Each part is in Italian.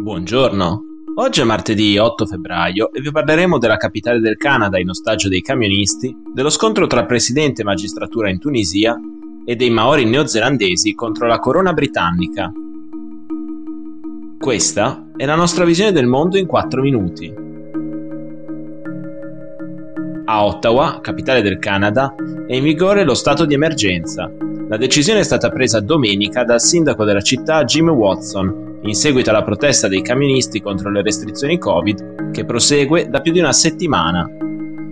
Buongiorno, oggi è martedì 8 febbraio e vi parleremo della capitale del Canada in ostaggio dei camionisti, dello scontro tra presidente e magistratura in Tunisia e dei Maori neozelandesi contro la corona britannica. Questa è la nostra visione del mondo in 4 minuti. A Ottawa, capitale del Canada, è in vigore lo stato di emergenza. La decisione è stata presa domenica dal sindaco della città Jim Watson, in seguito alla protesta dei camionisti contro le restrizioni Covid, che prosegue da più di una settimana.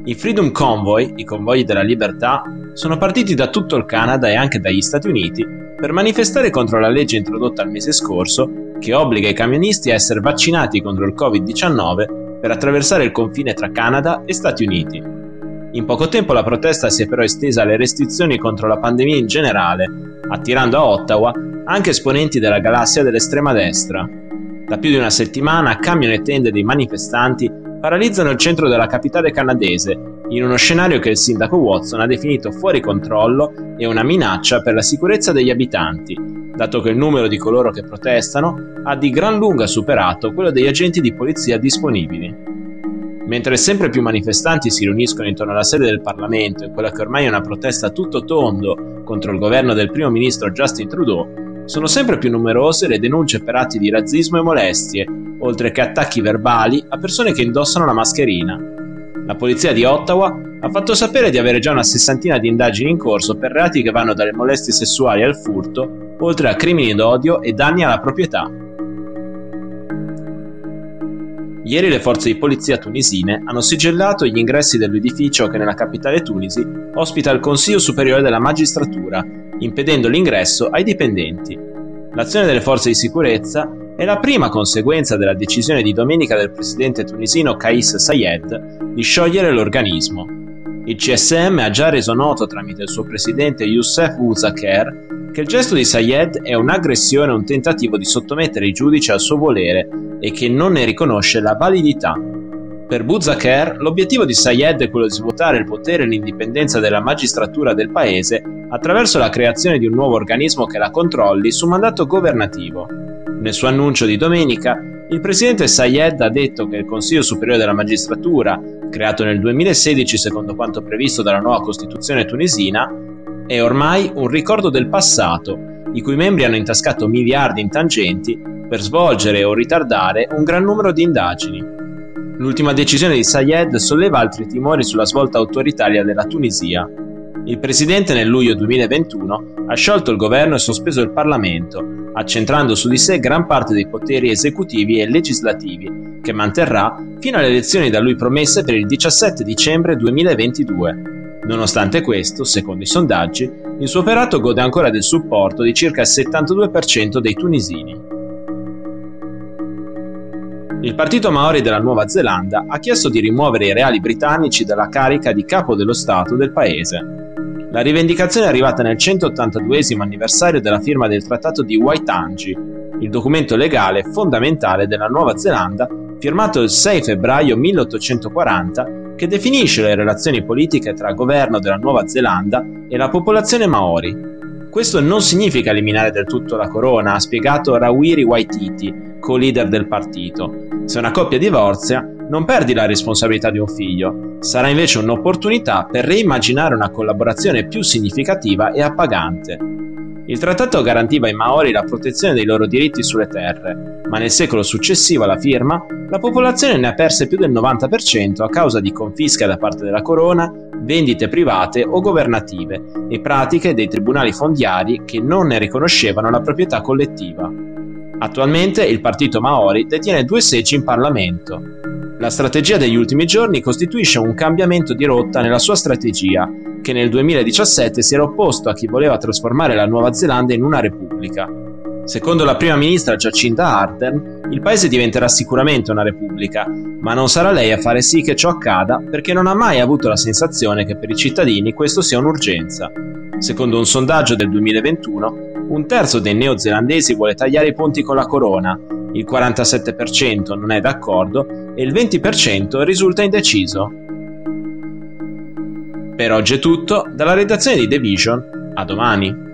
I Freedom Convoy, i convogli della libertà, sono partiti da tutto il Canada e anche dagli Stati Uniti per manifestare contro la legge introdotta il mese scorso che obbliga i camionisti a essere vaccinati contro il Covid-19 per attraversare il confine tra Canada e Stati Uniti. In poco tempo la protesta si è però estesa alle restrizioni contro la pandemia in generale, attirando a Ottawa anche esponenti della galassia dell'estrema destra. Da più di una settimana camion e tende dei manifestanti paralizzano il centro della capitale canadese, in uno scenario che il sindaco Watson ha definito fuori controllo e una minaccia per la sicurezza degli abitanti, dato che il numero di coloro che protestano ha di gran lunga superato quello degli agenti di polizia disponibili. Mentre sempre più manifestanti si riuniscono intorno alla sede del Parlamento in quella che ormai è una protesta tutto tondo contro il governo del primo ministro Justin Trudeau, sono sempre più numerose le denunce per atti di razzismo e molestie, oltre che attacchi verbali a persone che indossano la mascherina. La polizia di Ottawa ha fatto sapere di avere già una 60ina di indagini in corso per reati che vanno dalle molestie sessuali al furto, oltre a crimini d'odio e danni alla proprietà. Ieri le forze di polizia tunisine hanno sigillato gli ingressi dell'edificio che nella capitale Tunisi ospita il Consiglio Superiore della Magistratura, impedendo l'ingresso ai dipendenti. L'azione delle forze di sicurezza è la prima conseguenza della decisione di domenica del presidente tunisino Kais Saied di sciogliere l'organismo. Il CSM ha già reso noto tramite il suo presidente Youssef Bouzaker che il gesto di Saied è un'aggressione e un tentativo di sottomettere i giudici al suo volere e che non ne riconosce la validità. Per Bouzaker, l'obiettivo di Saied è quello di svuotare il potere e l'indipendenza della magistratura del paese attraverso la creazione di un nuovo organismo che la controlli su mandato governativo. Nel suo annuncio di domenica, il presidente Saied ha detto che il Consiglio Superiore della Magistratura, creato nel 2016 secondo quanto previsto dalla nuova Costituzione tunisina, è ormai un ricordo del passato, i cui membri hanno intascato miliardi in tangenti per svolgere o ritardare un gran numero di indagini. L'ultima decisione di Saied solleva altri timori sulla svolta autoritaria della Tunisia. Il presidente nel luglio 2021 ha sciolto il governo e sospeso il Parlamento, accentrando su di sé gran parte dei poteri esecutivi e legislativi, che manterrà fino alle elezioni da lui promesse per il 17 dicembre 2022. Nonostante questo, secondo i sondaggi, il suo operato gode ancora del supporto di circa il 72% dei tunisini. Il partito Maori della Nuova Zelanda ha chiesto di rimuovere i reali britannici dalla carica di capo dello Stato del paese. La rivendicazione è arrivata nel 182esimo anniversario della firma del Trattato di Waitangi, il documento legale fondamentale della Nuova Zelanda firmato il 6 febbraio 1840 che definisce le relazioni politiche tra il governo della Nuova Zelanda e la popolazione Maori. Questo non significa eliminare del tutto la corona, ha spiegato Rawiri Waititi, co-leader del partito. Se una coppia divorzia, non perdi la responsabilità di un figlio. Sarà invece un'opportunità per reimmaginare una collaborazione più significativa e appagante. Il trattato garantiva ai Maori la protezione dei loro diritti sulle terre, ma nel secolo successivo alla firma, la popolazione ne ha perse più del 90% a causa di confisca da parte della corona, vendite private o governative e pratiche dei tribunali fondiari che non ne riconoscevano la proprietà collettiva. Attualmente il partito Maori detiene 2 seggi in Parlamento. La strategia degli ultimi giorni costituisce un cambiamento di rotta nella sua strategia, che nel 2017 si era opposto a chi voleva trasformare la Nuova Zelanda in una repubblica. Secondo la prima ministra Jacinda Ardern, il paese diventerà sicuramente una repubblica, ma non sarà lei a fare sì che ciò accada perché non ha mai avuto la sensazione che per i cittadini questo sia un'urgenza. Secondo un sondaggio del 2021, un terzo dei neozelandesi vuole tagliare i ponti con la corona, il 47% non è d'accordo e il 20% risulta indeciso. Per oggi è tutto, dalla redazione di The Vision, a domani!